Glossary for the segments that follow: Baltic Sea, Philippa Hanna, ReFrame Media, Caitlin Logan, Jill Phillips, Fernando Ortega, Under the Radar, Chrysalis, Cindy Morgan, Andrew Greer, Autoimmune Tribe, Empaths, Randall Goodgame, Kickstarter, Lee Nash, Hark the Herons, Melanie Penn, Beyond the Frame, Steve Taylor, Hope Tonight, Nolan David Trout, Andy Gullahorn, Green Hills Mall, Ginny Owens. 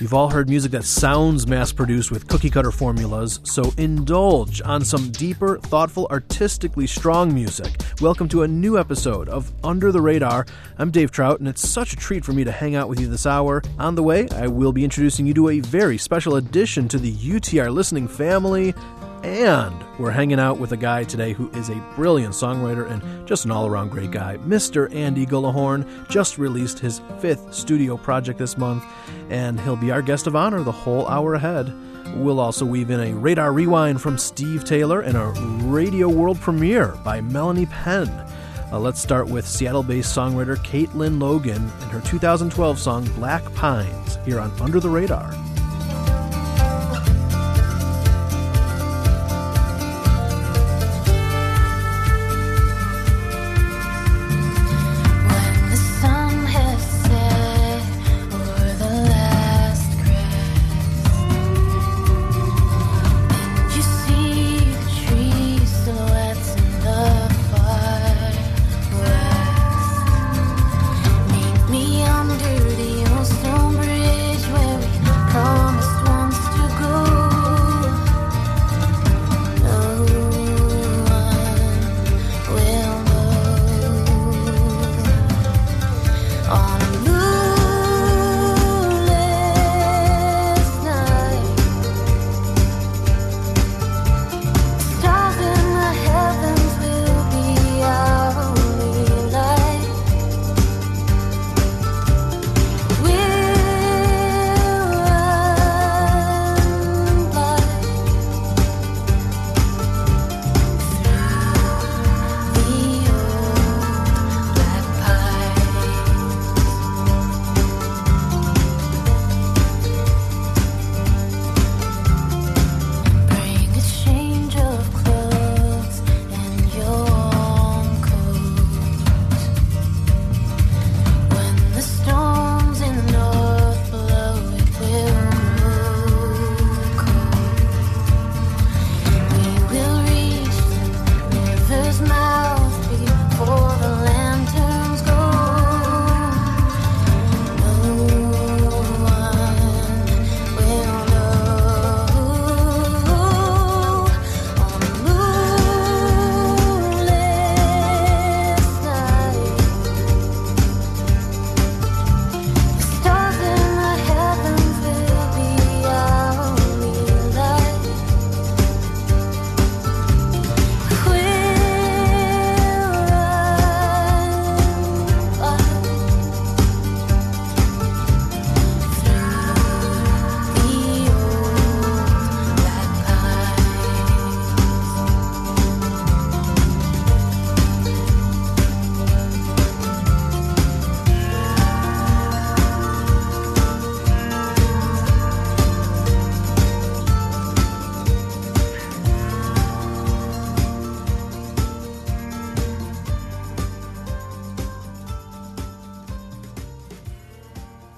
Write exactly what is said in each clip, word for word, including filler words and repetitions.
You've all heard music that sounds mass-produced with cookie-cutter formulas, so indulge on some deeper, thoughtful, artistically strong music. Welcome to a new episode of Under the Radar. I'm Dave Trout, and it's such a treat for me to hang out with you this hour. On the way, I will be introducing you to a very special addition to the U T R listening family, and we're hanging out with a guy today who is a brilliant songwriter and just an all-around great guy. Mister Andy Gullahorn just released his fifth studio project this month, and he'll be our guest of honor the whole hour ahead. We'll also weave in a Radar Rewind from Steve Taylor and a Radio World premiere by Melanie Penn. Uh, let's start with Seattle-based songwriter Caitlin Logan and her two thousand twelve song Black Pines here on Under the Radar.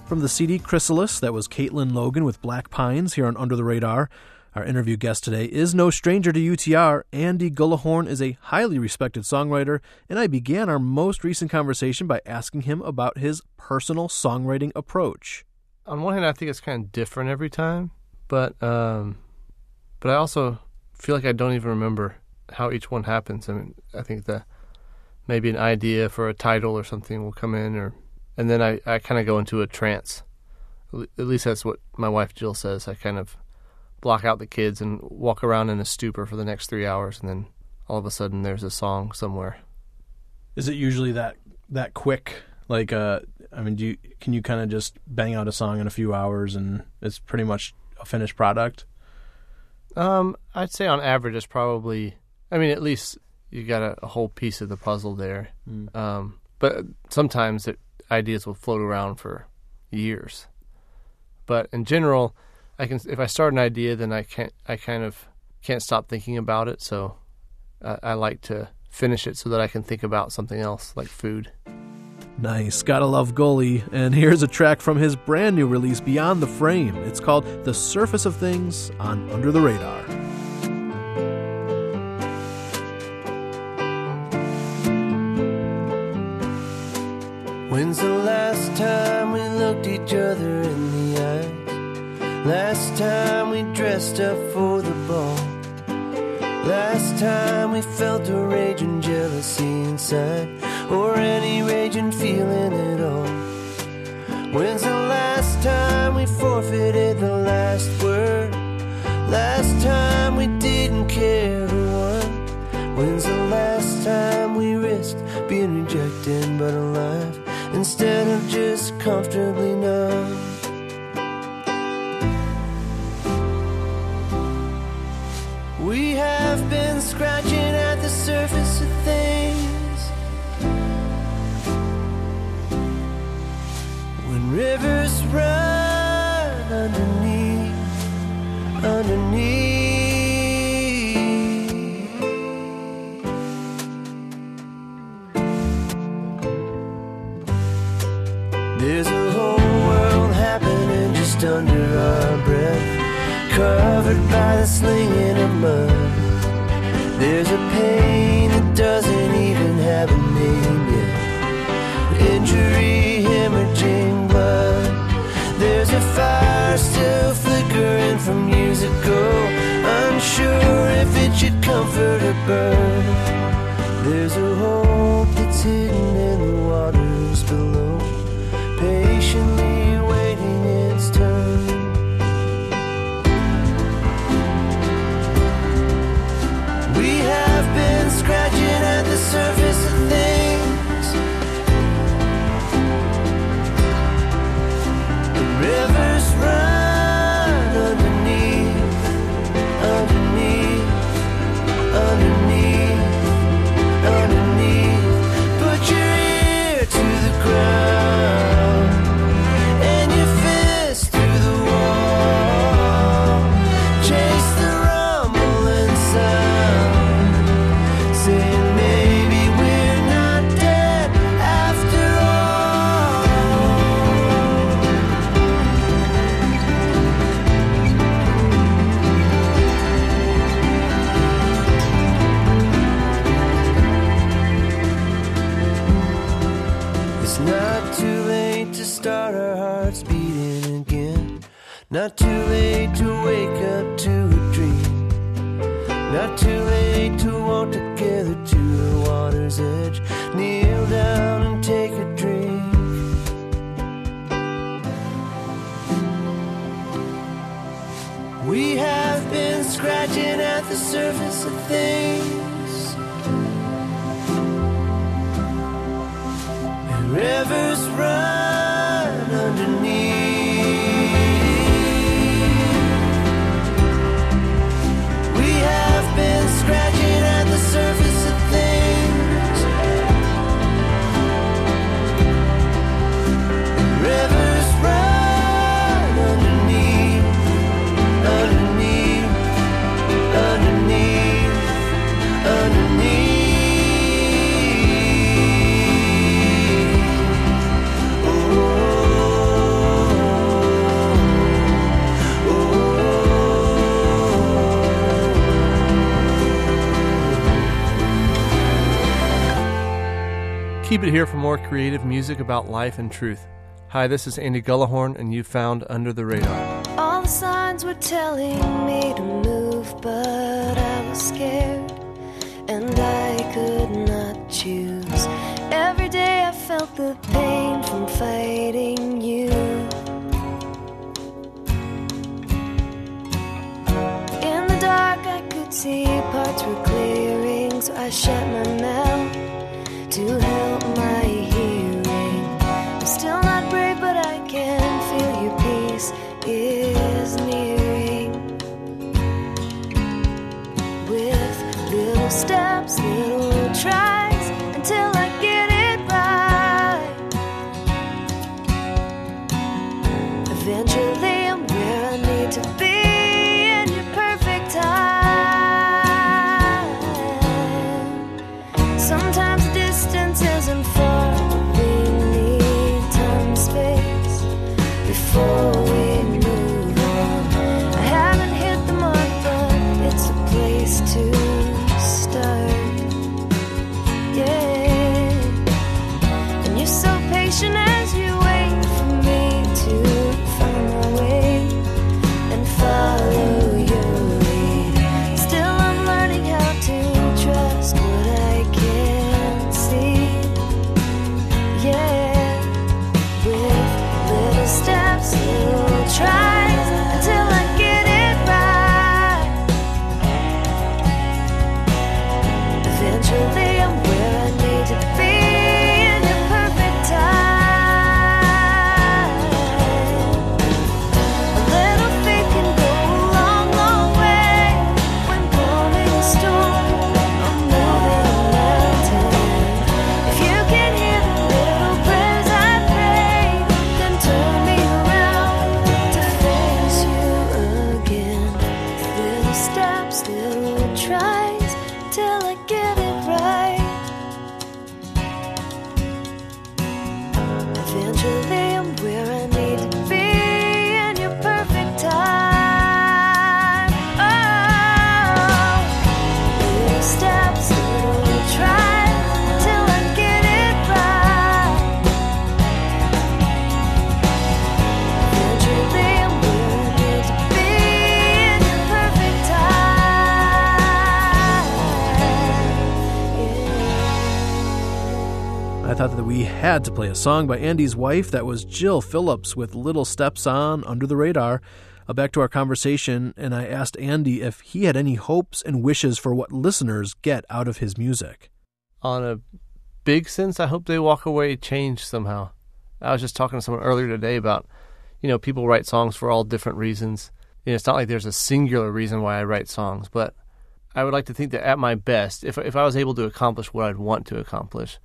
From the C D Chrysalis, that was Caitlin Logan with Black Pines here on Under the Radar. Our interview guest today is no stranger to U T R. Andy Gullahorn is a highly respected songwriter, and I began our most recent conversation by asking him about his personal songwriting approach. On one hand, I think it's kind of different every time, but um, but I also feel like I don't even remember how each one happens. I mean, I think that maybe an idea for a title or something will come in, or and then I, I kind of go into a trance. At least that's what my wife Jill says. I kind of block out the kids and walk around in a stupor for the next three hours, and then all of a sudden there's a song somewhere. Is it usually that that quick? Like, uh, I mean, do you, can you kind of just bang out a song in a few hours and it's pretty much a finished product? Um, I'd say on average it's probably, I mean, at least you got a, a whole piece of the puzzle there. Mm. Um, but sometimes it, ideas will float around for years, but in general, I can. If I start an idea, then I can't. I kind of can't stop thinking about it. So, I, I like to finish it so that I can think about something else, like food. Nice, gotta love Gully. And here's a track from his brand new release, Beyond the Frame. It's called "The Surface of Things" on Under the Radar. When's the last time we looked each other in the eyes? Last time we dressed up for the ball. Last time we felt a raging jealousy inside, or any raging feeling at all. When's the last time we forfeited the last word? Last time we didn't care who won. When's the last time we risked being rejected but alive, instead of just comfortably numb? We have been scratching at the surface of things. When rivers run underneath, underneath. There's a whole world happening just under our breath, covered by the slinging of mud. There's a pain that doesn't even have a name yet, injury hemorrhaging blood. There's a fire still flickering from years ago, unsure if it should comfort or burn. There's a hope that's hidden in the waters below, patiently waiting its turn. Scratching at the surface of things. The rivers run underneath, underneath, underneath, underneath. Put your ear to the ground and your fist through the wall. Chase the rumble and sound. Not too late to wake up to a dream. Not too late to walk together to the water's edge. Kneel down and take a drink. We have been scratching at the surface of things. And rivers run underneath. Scratching at the surface of things. Rivers run underneath, underneath, underneath, underneath. Oh. Keep it here for more creative music about life and truth. Hi, this is Andy Gullahorn, and you found Under the Radar. All the signs were telling me to move, but I was scared, and I could not choose. Every day I felt the pain from fighting you. In the dark I could see parts were clearing, so I shut my mouth to help my hearing. I'm still not brave, but I can feel your peace is nearing. With little steps, little tries, until I get it right. Eventually I'm where I need to be. As you wait for me to find my way, thought that we had to play a song by Andy's wife. That was Jill Phillips with Little Steps on Under the Radar. Uh, back to our conversation, and I asked Andy if he had any hopes and wishes for what listeners get out of his music. On a big sense, I hope they walk away changed somehow. I was just talking to someone earlier today about, you know, people write songs for all different reasons. You know, it's not like there's a singular reason why I write songs, but I would like to think that at my best, if if I was able to accomplish what I'd want to accomplish,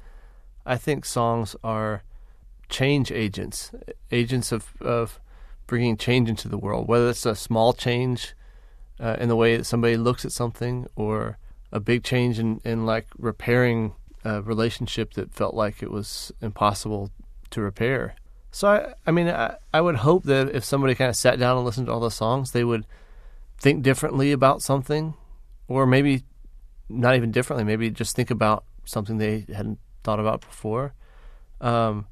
I think songs are change agents, agents of, of bringing change into the world, whether it's a small change uh, in the way that somebody looks at something, or a big change in, in like repairing a relationship that felt like it was impossible to repair. So, I, I mean, I, I would hope that if somebody kind of sat down and listened to all the songs, they would think differently about something, or maybe not even differently, maybe just think about something they hadn't thought about before. Um,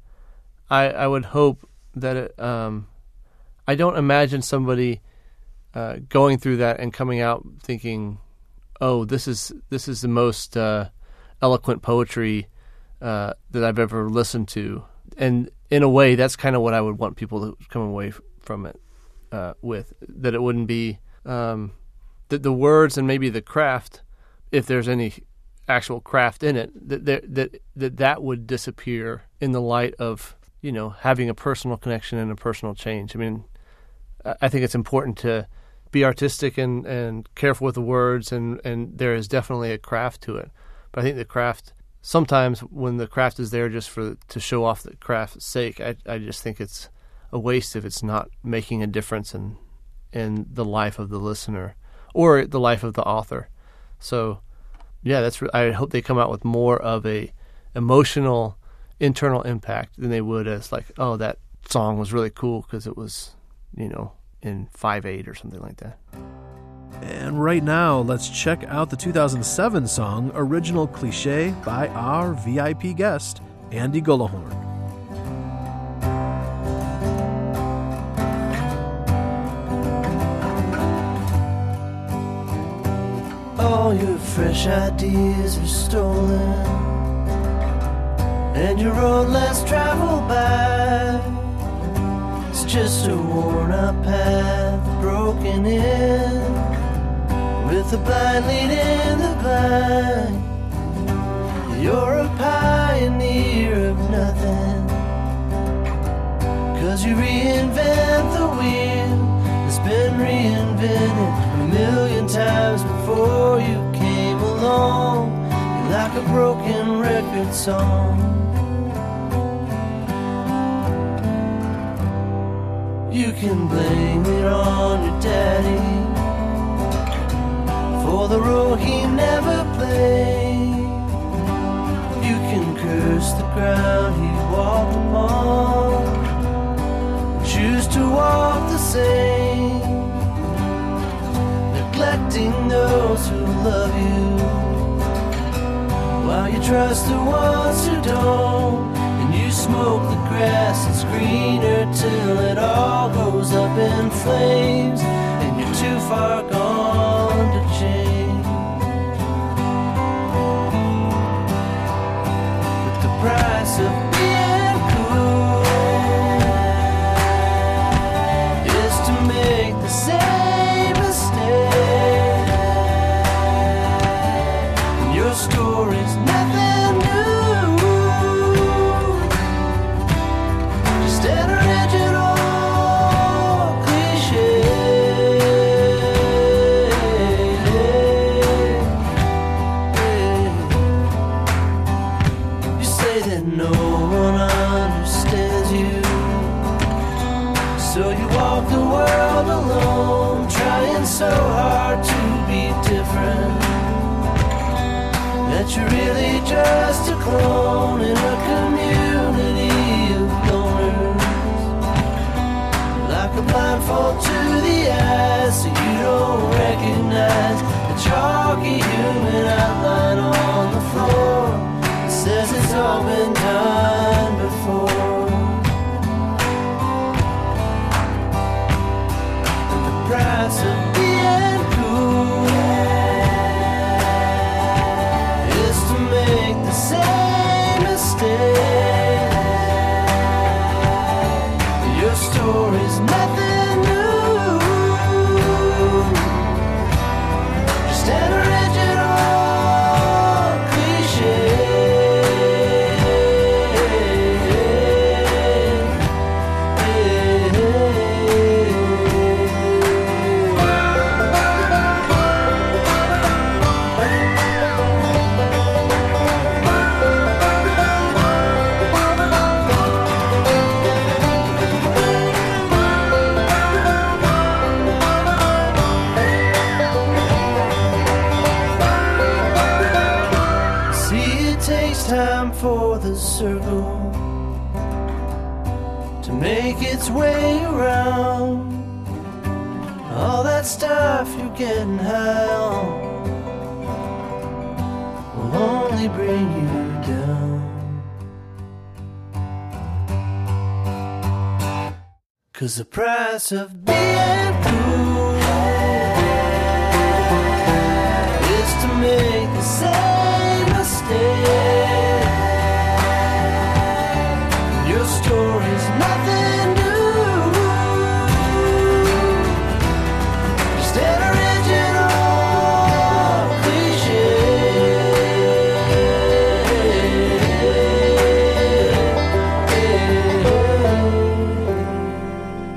I, I would hope that it, um, I don't imagine somebody uh, going through that and coming out thinking, oh, this is this is the most uh, eloquent poetry uh, that I've ever listened to. And in a way, that's kind of what I would want people to come away from it uh, with, that it wouldn't be um, that the words and maybe the craft, if there's any actual craft in it, that that that that would disappear in the light of, you know, having a personal connection and a personal change. I mean, I think it's important to be artistic and, and careful with the words, and, and there is definitely a craft to it. But I think the craft, sometimes when the craft is there just for to show off the craft's sake, I I just think it's a waste if it's not making a difference in in the life of the listener or the life of the author. So, yeah, that's. I hope they come out with more of a emotional internal impact than they would as like, oh, that song was really cool because it was, you know, in five eight or something like that. And right now, let's check out the two thousand seven song Original Cliche by our V I P guest, Andy Gullahorn. All your fresh ideas are stolen, and your road less traveled by, it's just a worn-out path broken in, with the blind leading the blind. You're a pioneer of nothing, 'cause you reinvent the wheel that's been reinvented a million times before you came along. You're like a broken record song. You can blame it on your daddy for the role he never played. You can curse the ground he walked upon, choose to walk the same, neglecting those who love you, while you trust the ones who don't. And you smoke the grass that's greener till it all goes up in flames, and you're too far gone to change. But the price of being cool is to make the same mistake, and your story's nothing new, just an original so hard to be different, that you're really just a clone in a community of loners, like a blindfold to the eyes, so you don't recognize the chalky human outline on the floor that says it's all been done before. And the price of same mistake, circle to make its way around. All that stuff you're getting high on will only bring you down. 'Cause the price of being cool is to make the same mistake. Your story's nothing new, just an original cliche.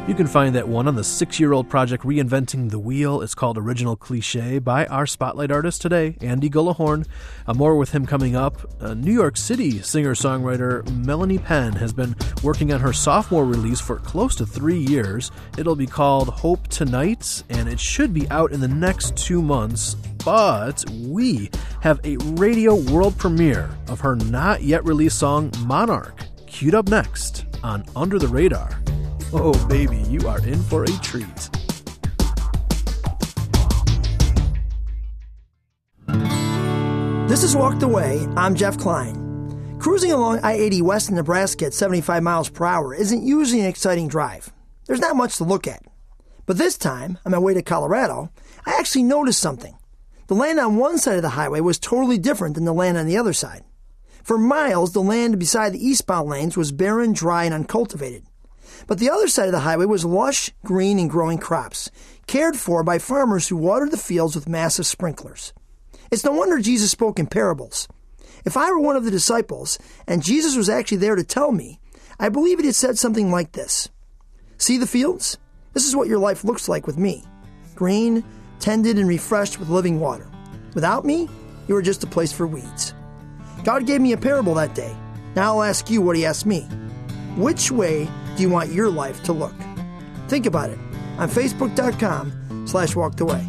You can find that one on the six-year-old project Reinventing the Wheel. It's called Original Cliche by our Spotlight artist today, Andy Gullahorn. Uh, more with him coming up. Uh, New York City singer-songwriter Melanie Penn has been working on her sophomore release for close to three years. It'll be called Hope Tonight, and it should be out in the next two months. But we have a radio world premiere of her not-yet-released song Monarch, queued up next on Under the Radar. Oh, baby, you are in for a treat. This is Walked Away. I'm Jeff Klein. Cruising along I eighty west in Nebraska at seventy-five miles per hour isn't usually an exciting drive. There's not much to look at. But this time, on my way to Colorado, I actually noticed something. The land on one side of the highway was totally different than the land on the other side. For miles, the land beside the eastbound lanes was barren, dry, and uncultivated. But the other side of the highway was lush, green, and growing crops, cared for by farmers who watered the fields with massive sprinklers. It's no wonder Jesus spoke in parables. If I were one of the disciples, and Jesus was actually there to tell me, I believe he had said something like this. See the fields? This is what your life looks like with me. Green, tended, and refreshed with living water. Without me, you are just a place for weeds. God gave me a parable that day. Now I'll ask you what he asked me. Which way do you want your life to look? Think about it on Facebook.com slash walkedaway.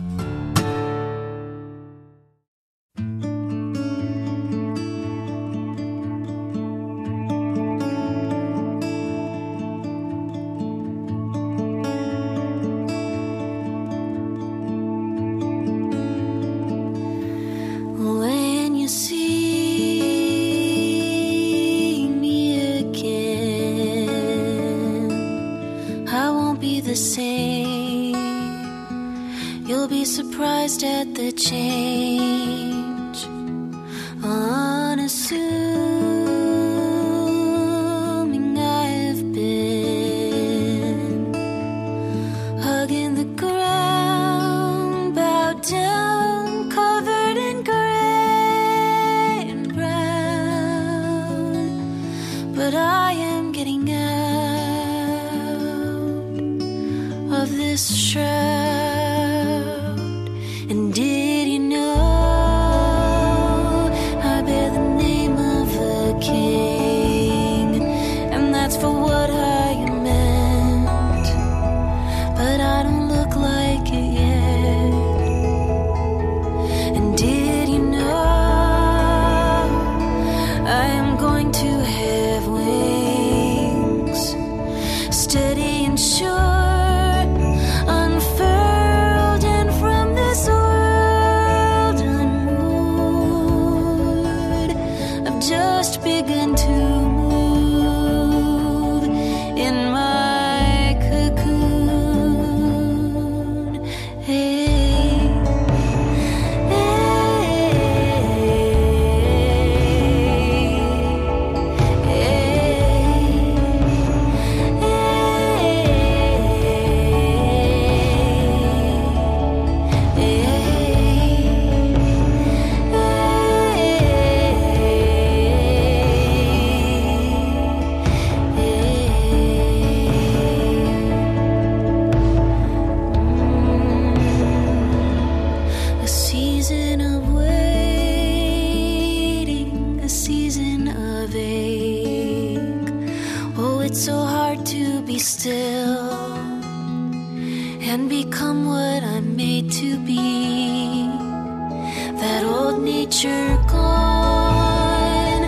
Nature gone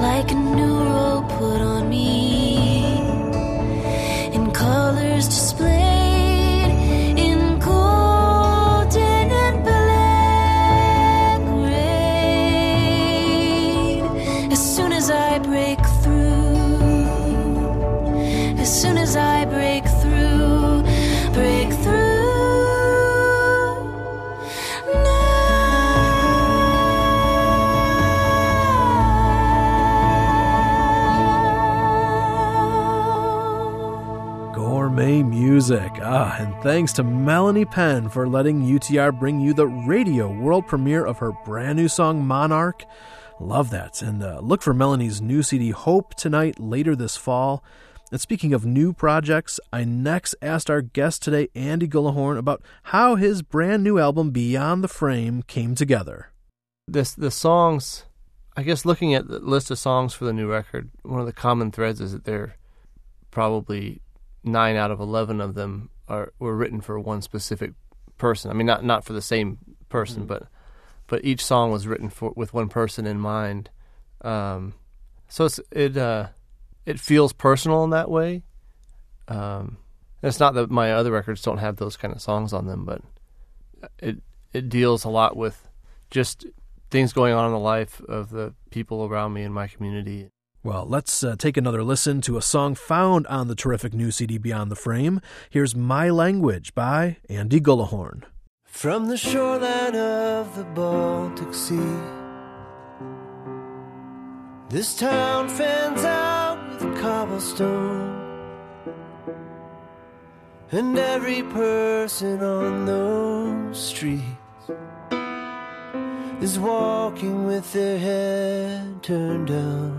like a new put on me, in colors displayed. Music. Ah, and thanks to Melanie Penn for letting U T R bring you the radio world premiere of her brand new song, Monarch. Love that. And uh, look for Melanie's new C D, Hope Tonight, later this fall. And speaking of new projects, I next asked our guest today, Andy Gullahorn, about how his brand new album, Beyond the Frame, came together. This The songs, I guess looking at the list of songs for the new record, one of the common threads is that they're probably... nine out of eleven of them are were written for one specific person. I mean, not not for the same person, mm-hmm. but but each song was written for with one person in mind. Um, so it's, it uh, it feels personal in that way. Um, it's not that my other records don't have those kind of songs on them, but it it deals a lot with just things going on in the life of the people around me in my community. Well, let's uh, take another listen to a song found on the terrific new C D Beyond the Frame. Here's My Language by Andy Gullahorn. From the shoreline of the Baltic Sea, this town fans out with cobblestone, and every person on those streets is walking with their head turned down.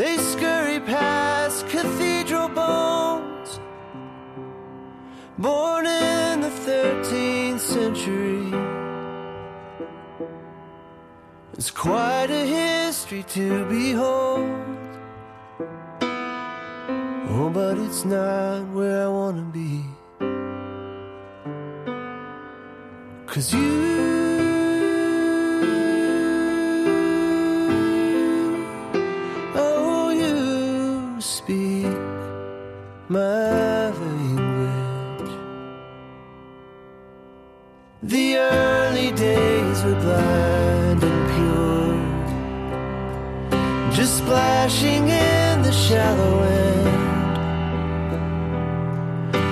They scurry past cathedral bones, born in the thirteenth century. It's quite a history to behold. Oh, but it's not where I want to be. 'Cause you speak my language. The early days were blind and pure, just splashing in the shallow end.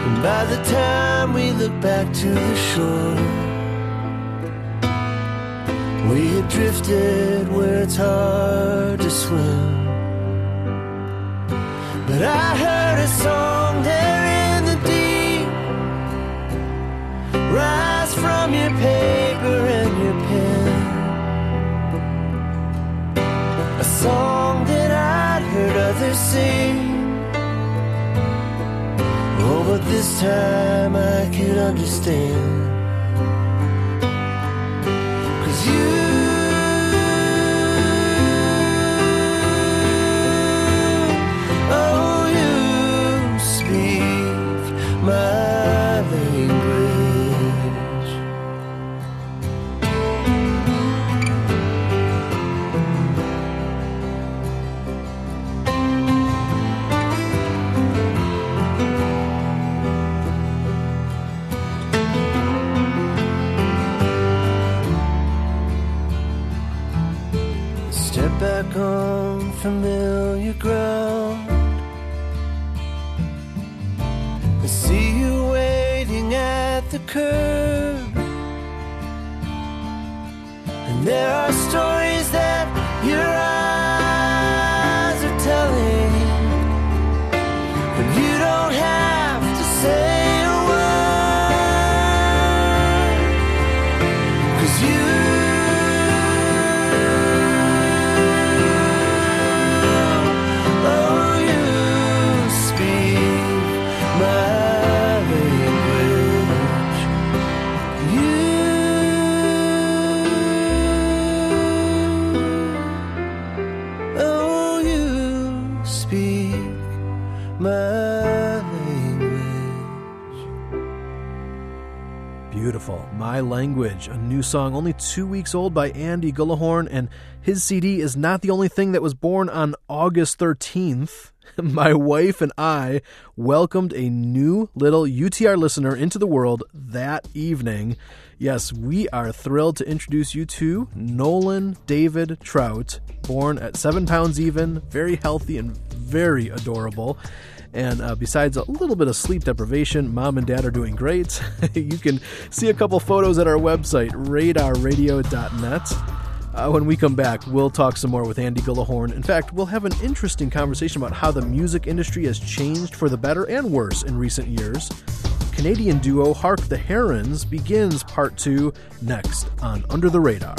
And by the time we looked back to the shore, we had drifted where it's hard to swim. But I heard a song there in the deep, rise from your paper and your pen, a song that I'd heard others sing. Oh, but this time I could understand. 'Cause you my language. Step back on familiar ground, see you waiting at the curb, and there are stories that your eyes are telling, but you don't have to say a word. 'Cause you oh you speak my my beautiful. My Language, a new song only two weeks old by Andy Gullahorn, and his C D is not the only thing that was born on August thirteenth. My wife and I welcomed a new little U T R listener into the world that evening. Yes, we are thrilled to introduce you to Nolan David Trout, born at seven pounds even, very healthy and very adorable. And uh, besides a little bit of sleep deprivation, mom and dad are doing great. You can see a couple photos at our website, radar radio dot net. Uh, when we come back, we'll talk some more with Andy Gullahorn. In fact, we'll have an interesting conversation about how the music industry has changed for the better and worse in recent years. Canadian duo Hark the Herons begins part two next on Under the Radar.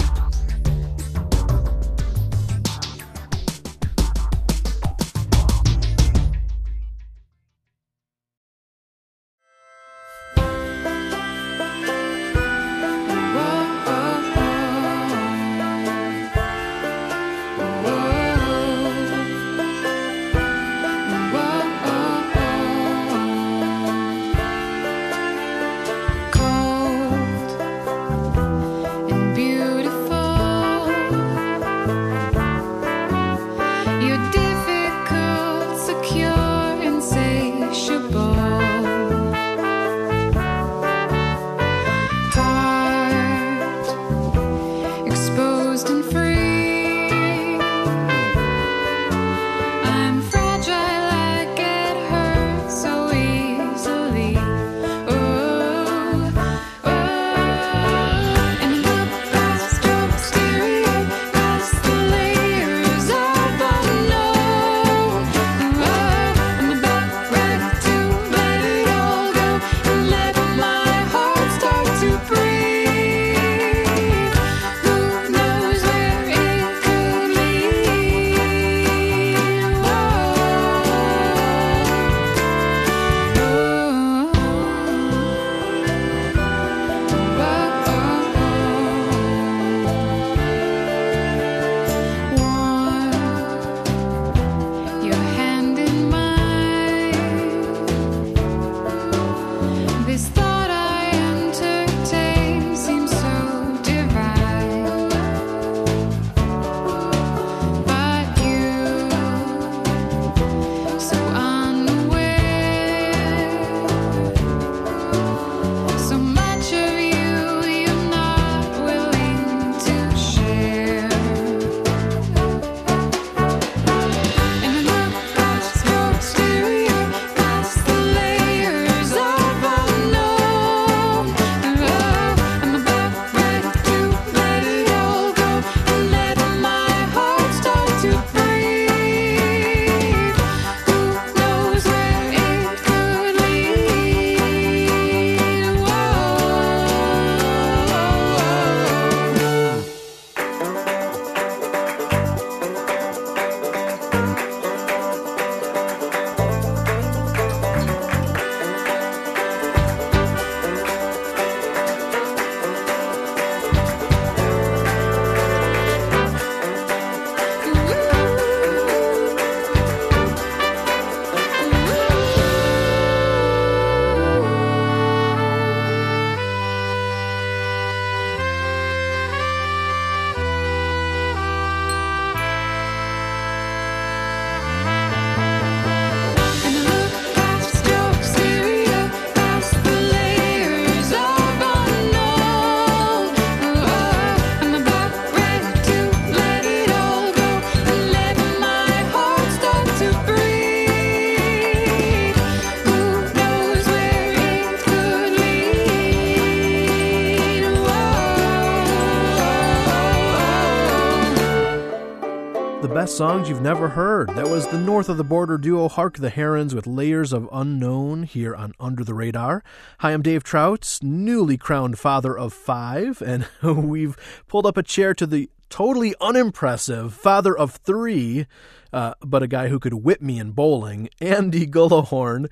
Songs you've never heard. That was the North of the Border duo Hark the Herons with Layers of Unknown here on Under the Radar. Hi, I'm Dave Trout, newly crowned father of five, and we've pulled up a chair to the totally unimpressive father of three, uh, but a guy who could whip me in bowling, Andy Gullahorn.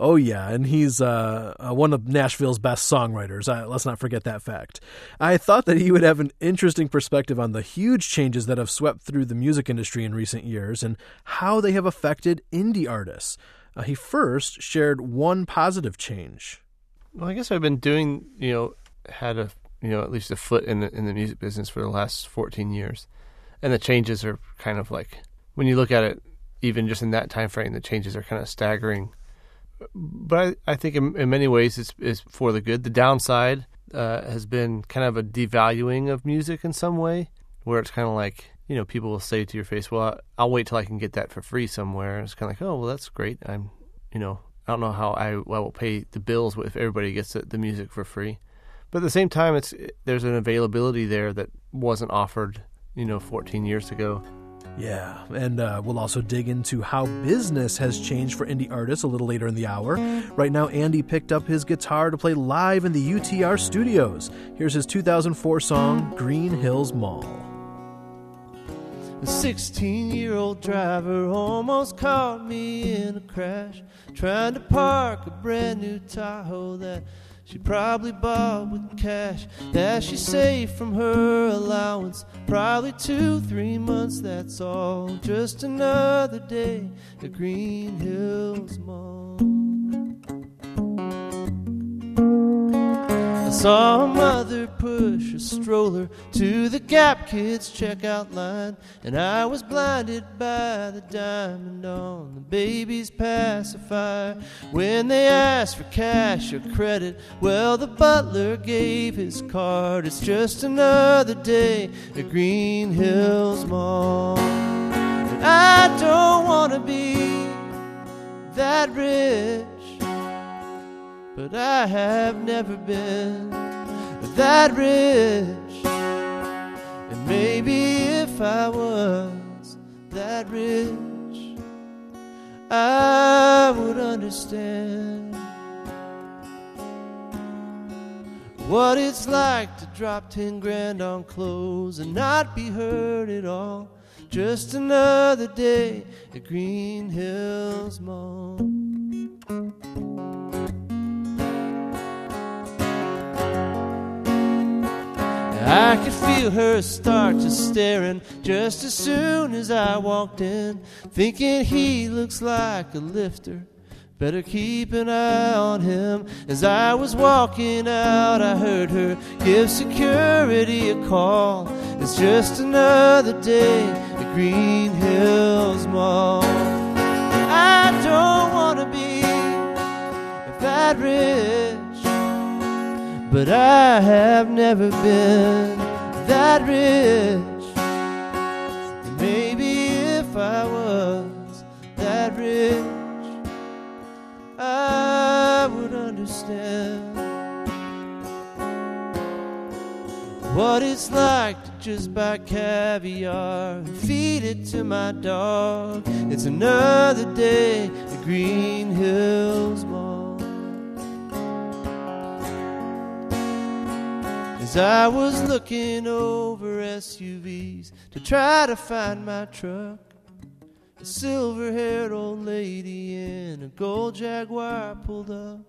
Oh, yeah, and he's uh, uh, one of Nashville's best songwriters. I, let's not forget that fact. I thought that he would have an interesting perspective on the huge changes that have swept through the music industry in recent years and how they have affected indie artists. Uh, he first shared one positive change. Well, I guess I've been doing, you know, had a you know at least a foot in the, in the music business for the last fourteen years, and the changes are kind of like, when you look at it, even just in that time frame, the changes are kind of staggering. But I, I think in, in many ways it's, it's for the good. The downside uh, has been kind of a devaluing of music in some way, where it's kind of like, you know, people will say to your face, well, I'll wait till I can get that for free somewhere. And it's kind of like, oh, well, that's great. I'm, you know, I don't know how I, I will pay the bills if everybody gets the, the music for free. But at the same time, it's there's an availability there that wasn't offered, you know, fourteen years ago. Yeah, and uh, we'll also dig into how business has changed for indie artists a little later in the hour. Right now, Andy picked up his guitar to play live in the U T R studios. Here's his two thousand four song, Green Hills Mall. A sixteen-year-old driver almost caught me in a crash, trying to park a brand new Tahoe that she probably bought with cash that she saved from her allowance. Probably two, three months, that's all. Just another day at Green Hills Mall. I saw a mother push a stroller to the Gap Kids checkout line, and I was blinded by the diamond on the baby's pacifier. When they asked for cash or credit, well, the butler gave his card. It's just another day at Green Hills Mall. And I don't want to be that rich, but I have never been that rich. And maybe if I was that rich, I would understand what it's like to drop ten grand on clothes and not be hurt at all. Just another day at Green Hills Mall. I could feel her start to staring just as soon as I walked in, thinking he looks like a lifter, better keep an eye on him. As I was walking out, I heard her give security a call. It's just another day at Green Hills Mall. I don't want to be that rich, but I have never been that rich. And maybe if I was that rich, I would understand what it's like to just buy caviar and feed it to my dog. It's another day at Green Hills Mall. As I was looking over S U Vs to try to find my truck, a silver-haired old lady in a gold Jaguar pulled up.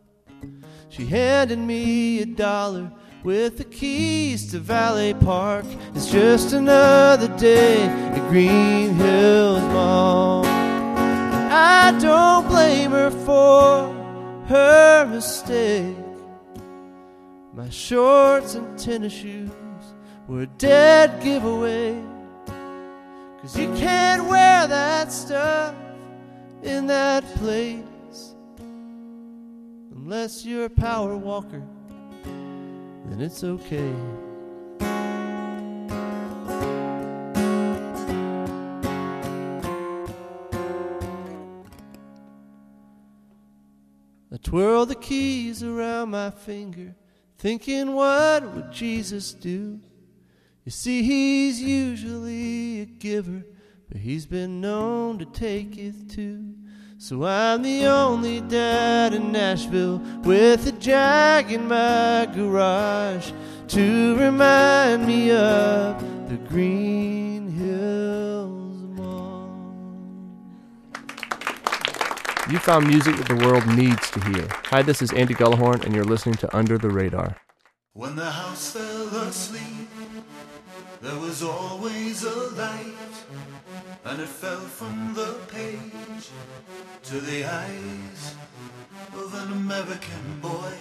She handed me a dollar with the keys to Valley Park. It's just another day at Green Hills Mall. And I don't blame her for her mistake. My shorts and tennis shoes were a dead giveaway, 'cause you can't wear that stuff in that place. Unless you're a power walker, then it's okay. I twirl the keys around my finger, thinking, what would Jesus do? You see, he's usually a giver, but he's been known to take it too. So I'm the only dad in Nashville with a Jag in my garage to remind me of the Green Hills Mall. You found music that the world needs to hear. Hi, this is Andy Gullahorn, and you're listening to Under the Radar. When the house fell asleep, there was always a light, and it fell from the page to the eyes of an American boy.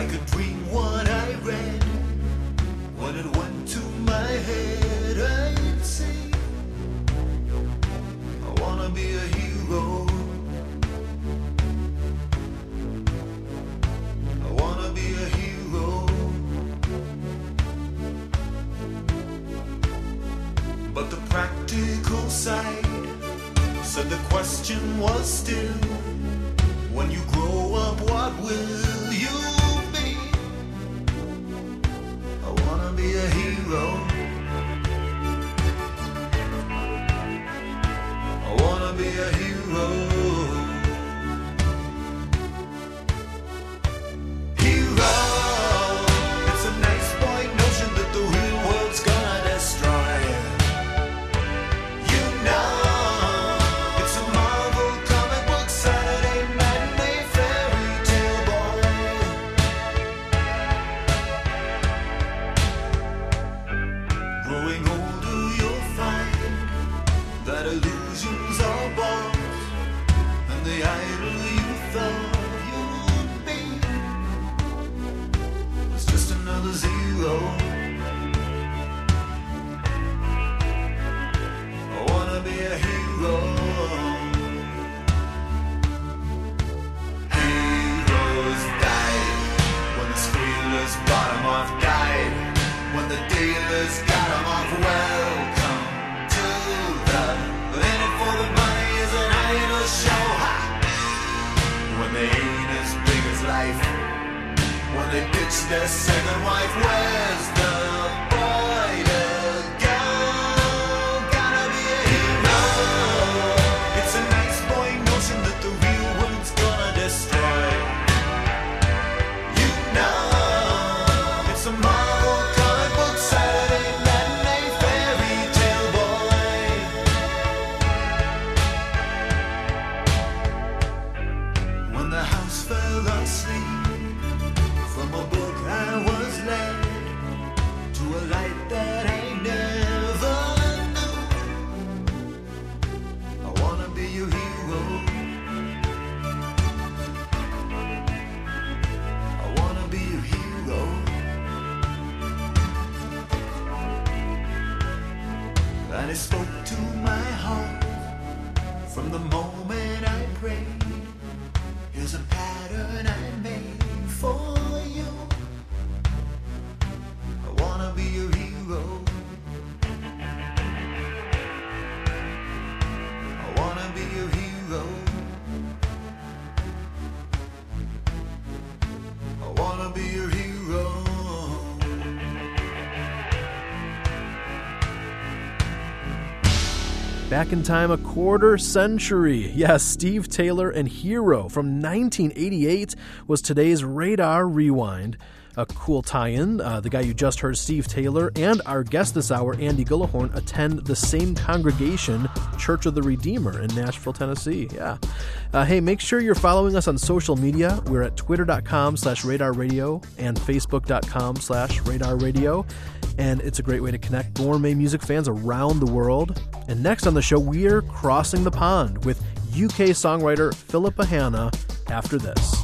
I could bring what I read, when it went to my head, I'd say, I wanna be a hero, I wanna be a hero, but the practical side said the question was still, when you grow up, what will? Back in time a quarter century. Yes, Steve Taylor and Hero from nineteen eighty-eight was today's Radar Rewind. A cool tie-in. Uh, the guy you just heard, Steve Taylor, and our guest this hour, Andy Gullahorn, attend the same congregation, Church of the Redeemer in Nashville, Tennessee. Yeah. Uh, hey, make sure you're following us on social media. We're at twitter.com slash radar radio and facebook.com slash radar radio. And it's a great way to connect gourmet music fans around the world. And next on the show, we're crossing the pond with U K songwriter Philippa Hanna after this.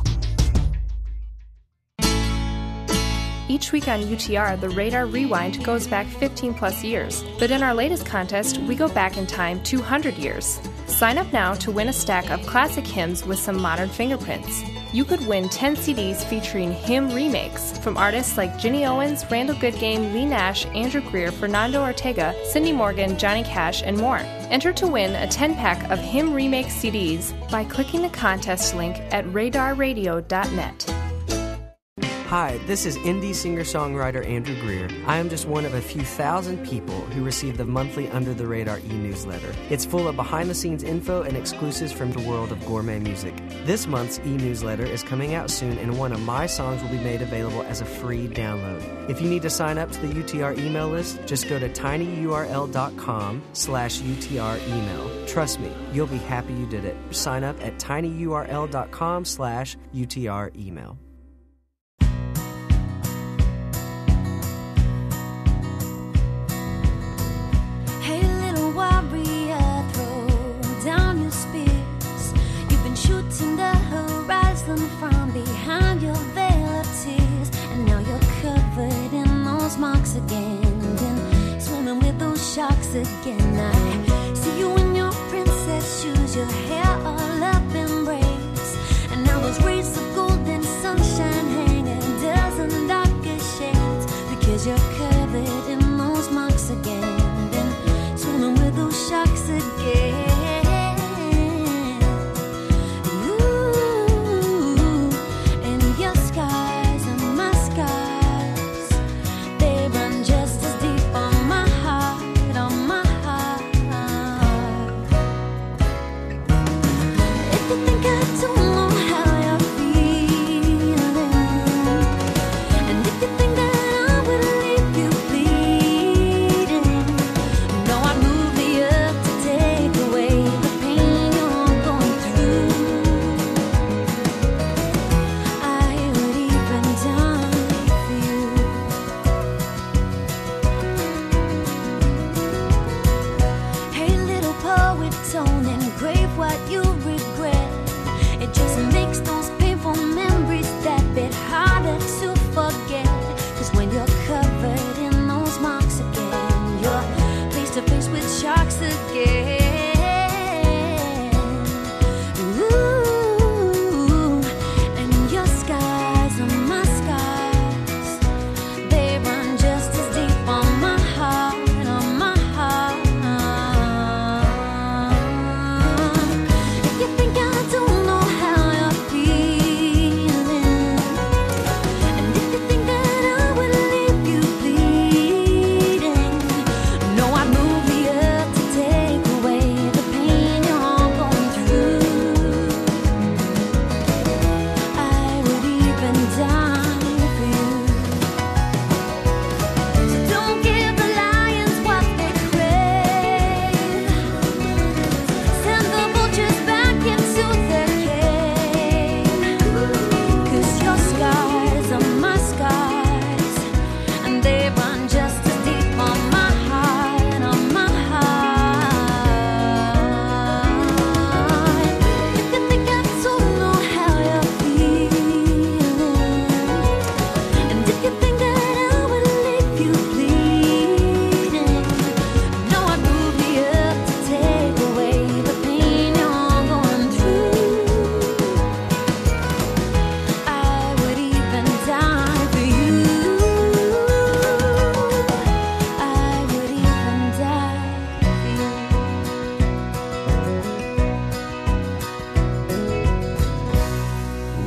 Each week on U T R, the Radar Rewind goes back fifteen plus years. But in our latest contest, we go back in time two hundred years. Sign up now to win a stack of classic hymns with some modern fingerprints. You could win ten C Ds featuring hymn remakes from artists like Ginny Owens, Randall Goodgame, Lee Nash, Andrew Greer, Fernando Ortega, Cindy Morgan, Johnny Cash, and more. Enter to win a ten-pack of hymn remake C Ds by clicking the contest link at radar radio dot net. Hi, this is indie singer-songwriter Andrew Greer. I am just one of a few thousand people who receive the monthly Under the Radar e-newsletter. It's full of behind-the-scenes info and exclusives from the world of gourmet music. This month's e-newsletter is coming out soon, and one of my songs will be made available as a free download. If you need to sign up to the U T R email list, just go to tinyurl.com slash UTR email. Trust me, you'll be happy you did it. Sign up at tinyurl.com slash UTR email. Shooting the horizon from behind your veil of tears. rocks again, and swimming with those sharks again. I see you in your princess shoes, your hair all up in braids, and now those rays of gold and sunshine hang a dozen darker shades, because you're covered in those marks again, and swimming with those sharks again.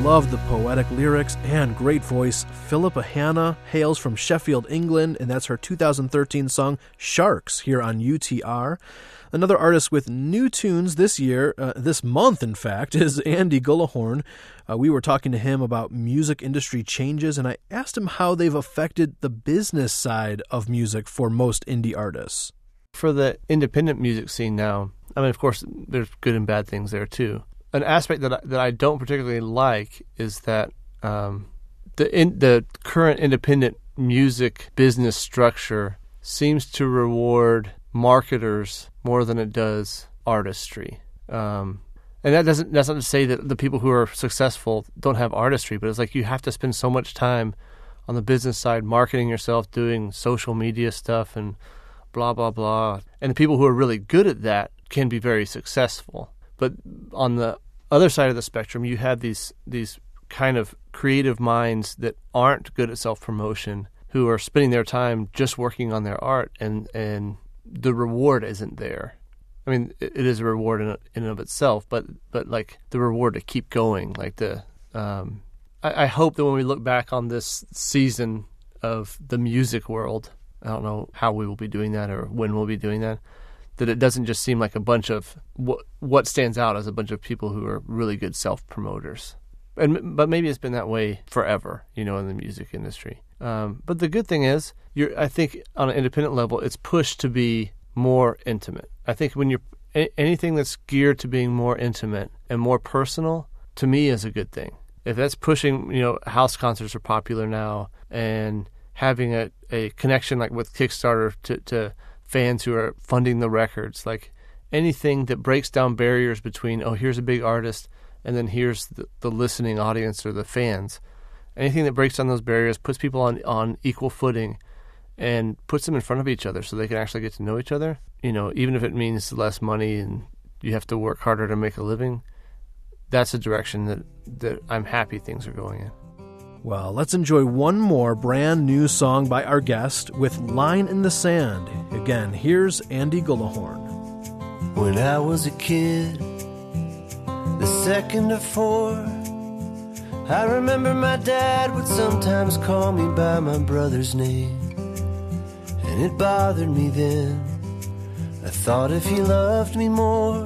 Love the poetic lyrics and great voice. Philippa Hanna hails from Sheffield, England, and that's her two thousand thirteen song Sharks here on U T R. Another artist with new tunes this year, uh, this month in fact, is Andy Gullahorn. Uh, we were talking to him about music industry changes, and I asked him how they've affected the business side of music for most indie artists. For the independent music scene now, I mean, of course, there's good and bad things there too. An aspect that I, that I don't particularly like is that um, the in, the current independent music business structure seems to reward marketers more than it does artistry. Um, and that doesn't that's not to say that the people who are successful don't have artistry, but it's like you have to spend so much time on the business side marketing yourself, doing social media stuff, and blah blah blah. And the people who are really good at that can be very successful. But on the other side of the spectrum, you have these these kind of creative minds that aren't good at self-promotion, who are spending their time just working on their art, and, and the reward isn't there. I mean, it, it is a reward in, in and of itself, but, but like the reward to keep going. Like the, um, I, I hope that when we look back on this season of the music world, I don't know how we will be doing that or when we'll be doing that, that it doesn't just seem like a bunch of what what stands out as a bunch of people who are really good self-promoters. And but maybe it's been that way forever, you know, in the music industry. Um, but the good thing is, you're, I think on an independent level, it's pushed to be more intimate. I think when you're a, anything that's geared to being more intimate and more personal, to me, is a good thing. If that's pushing, you know, house concerts are popular now, and having a, a connection like with Kickstarter to, to fans who are funding the records, like anything that breaks down barriers between, oh, here's a big artist, and then here's the, the listening audience or the fans. Anything that breaks down those barriers puts people on, on equal footing and puts them in front of each other so they can actually get to know each other. You know, even if it means less money and you have to work harder to make a living, that's a direction that, that I'm happy things are going in. Well, let's enjoy one more brand new song by our guest with Line in the Sand. Again, here's Andy Gullahorn. When I was a kid, the second of four, I remember my dad would sometimes call me by my brother's name. And it bothered me then. I thought if he loved me more,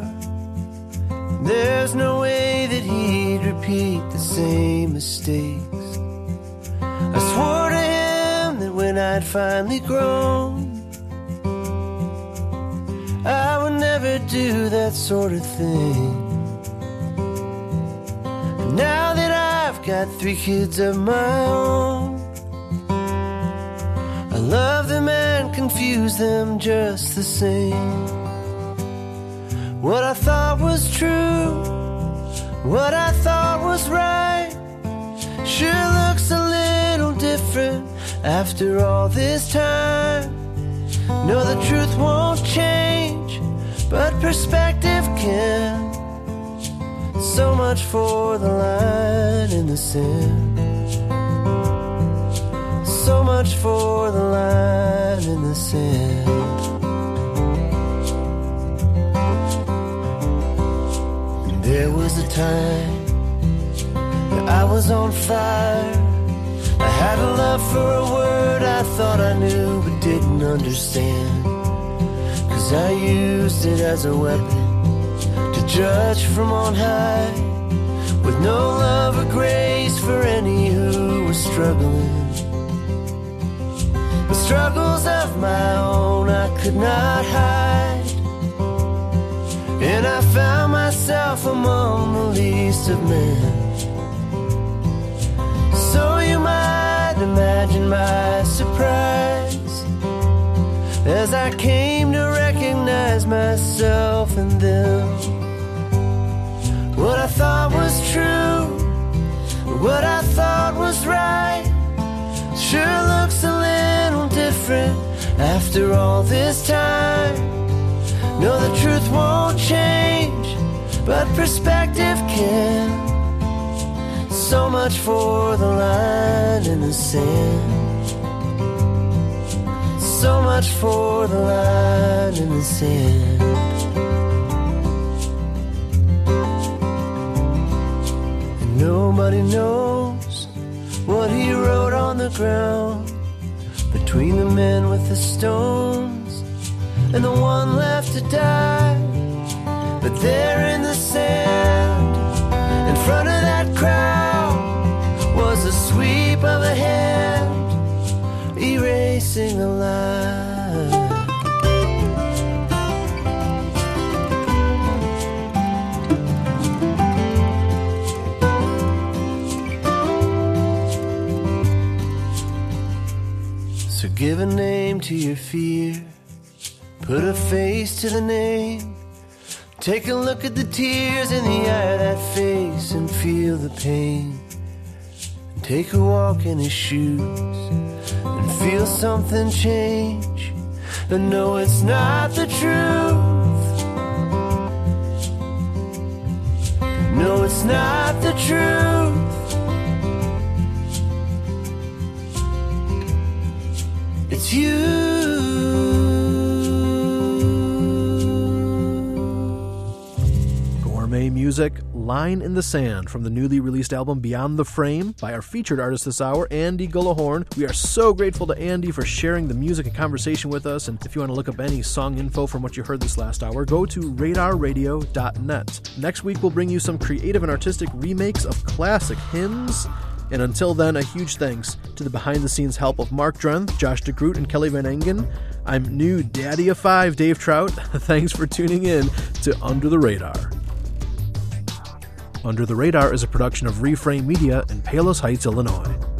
there's no way that he'd repeat the same mistakes. I swore to him that when I'd finally grown, I would never do that sort of thing. And now that I've got three kids of my own, I love them and confuse them just the same. What I thought was true, what I thought was right, sure looks a little different after all this time. No, the truth won't change, but perspective can. So much for the line in the sand. So much for the line in the sand. There was a time that I was on fire. I had a love for a word I thought I knew but didn't understand. Cause I used it as a weapon to judge from on high, with no love or grace for any who were struggling. The struggles of my own I could not hide, and I found myself among the least of men. So you might imagine my surprise as I came to recognize myself in them. What I thought was true, what I thought was right, sure looks a little different after all this time. No, the truth won't change, but perspective can. So much for the line in the sand. So much for the line in the sand. And nobody knows what he wrote on the ground between the men with the stone and the one left to die. But there in the sand, in front of that crowd, was a sweep of a hand, erasing the line. So give a name to your fear, put a face to the name. Take a look at the tears in the eye of that face and feel the pain. Take a walk in his shoes and feel something change. And no, it's not the truth. No, it's not the truth. It's you. Music, Line in the Sand, from the newly released album Beyond the Frame by our featured artist this hour, Andy Gullahorn. We are so grateful to Andy for sharing the music and conversation with us, and if you want to look up any song info from what you heard this last hour, go to radar radio dot net. Next week, we'll bring you some creative and artistic remakes of classic hymns. And until then, a huge thanks to the behind-the-scenes help of Mark Drenth, Josh DeGroot, and Kelly Van Engen. I'm new daddy of five, Dave Trout. Thanks for tuning in to Under the Radar. Under the Radar is a production of ReFrame Media in Palos Heights, Illinois.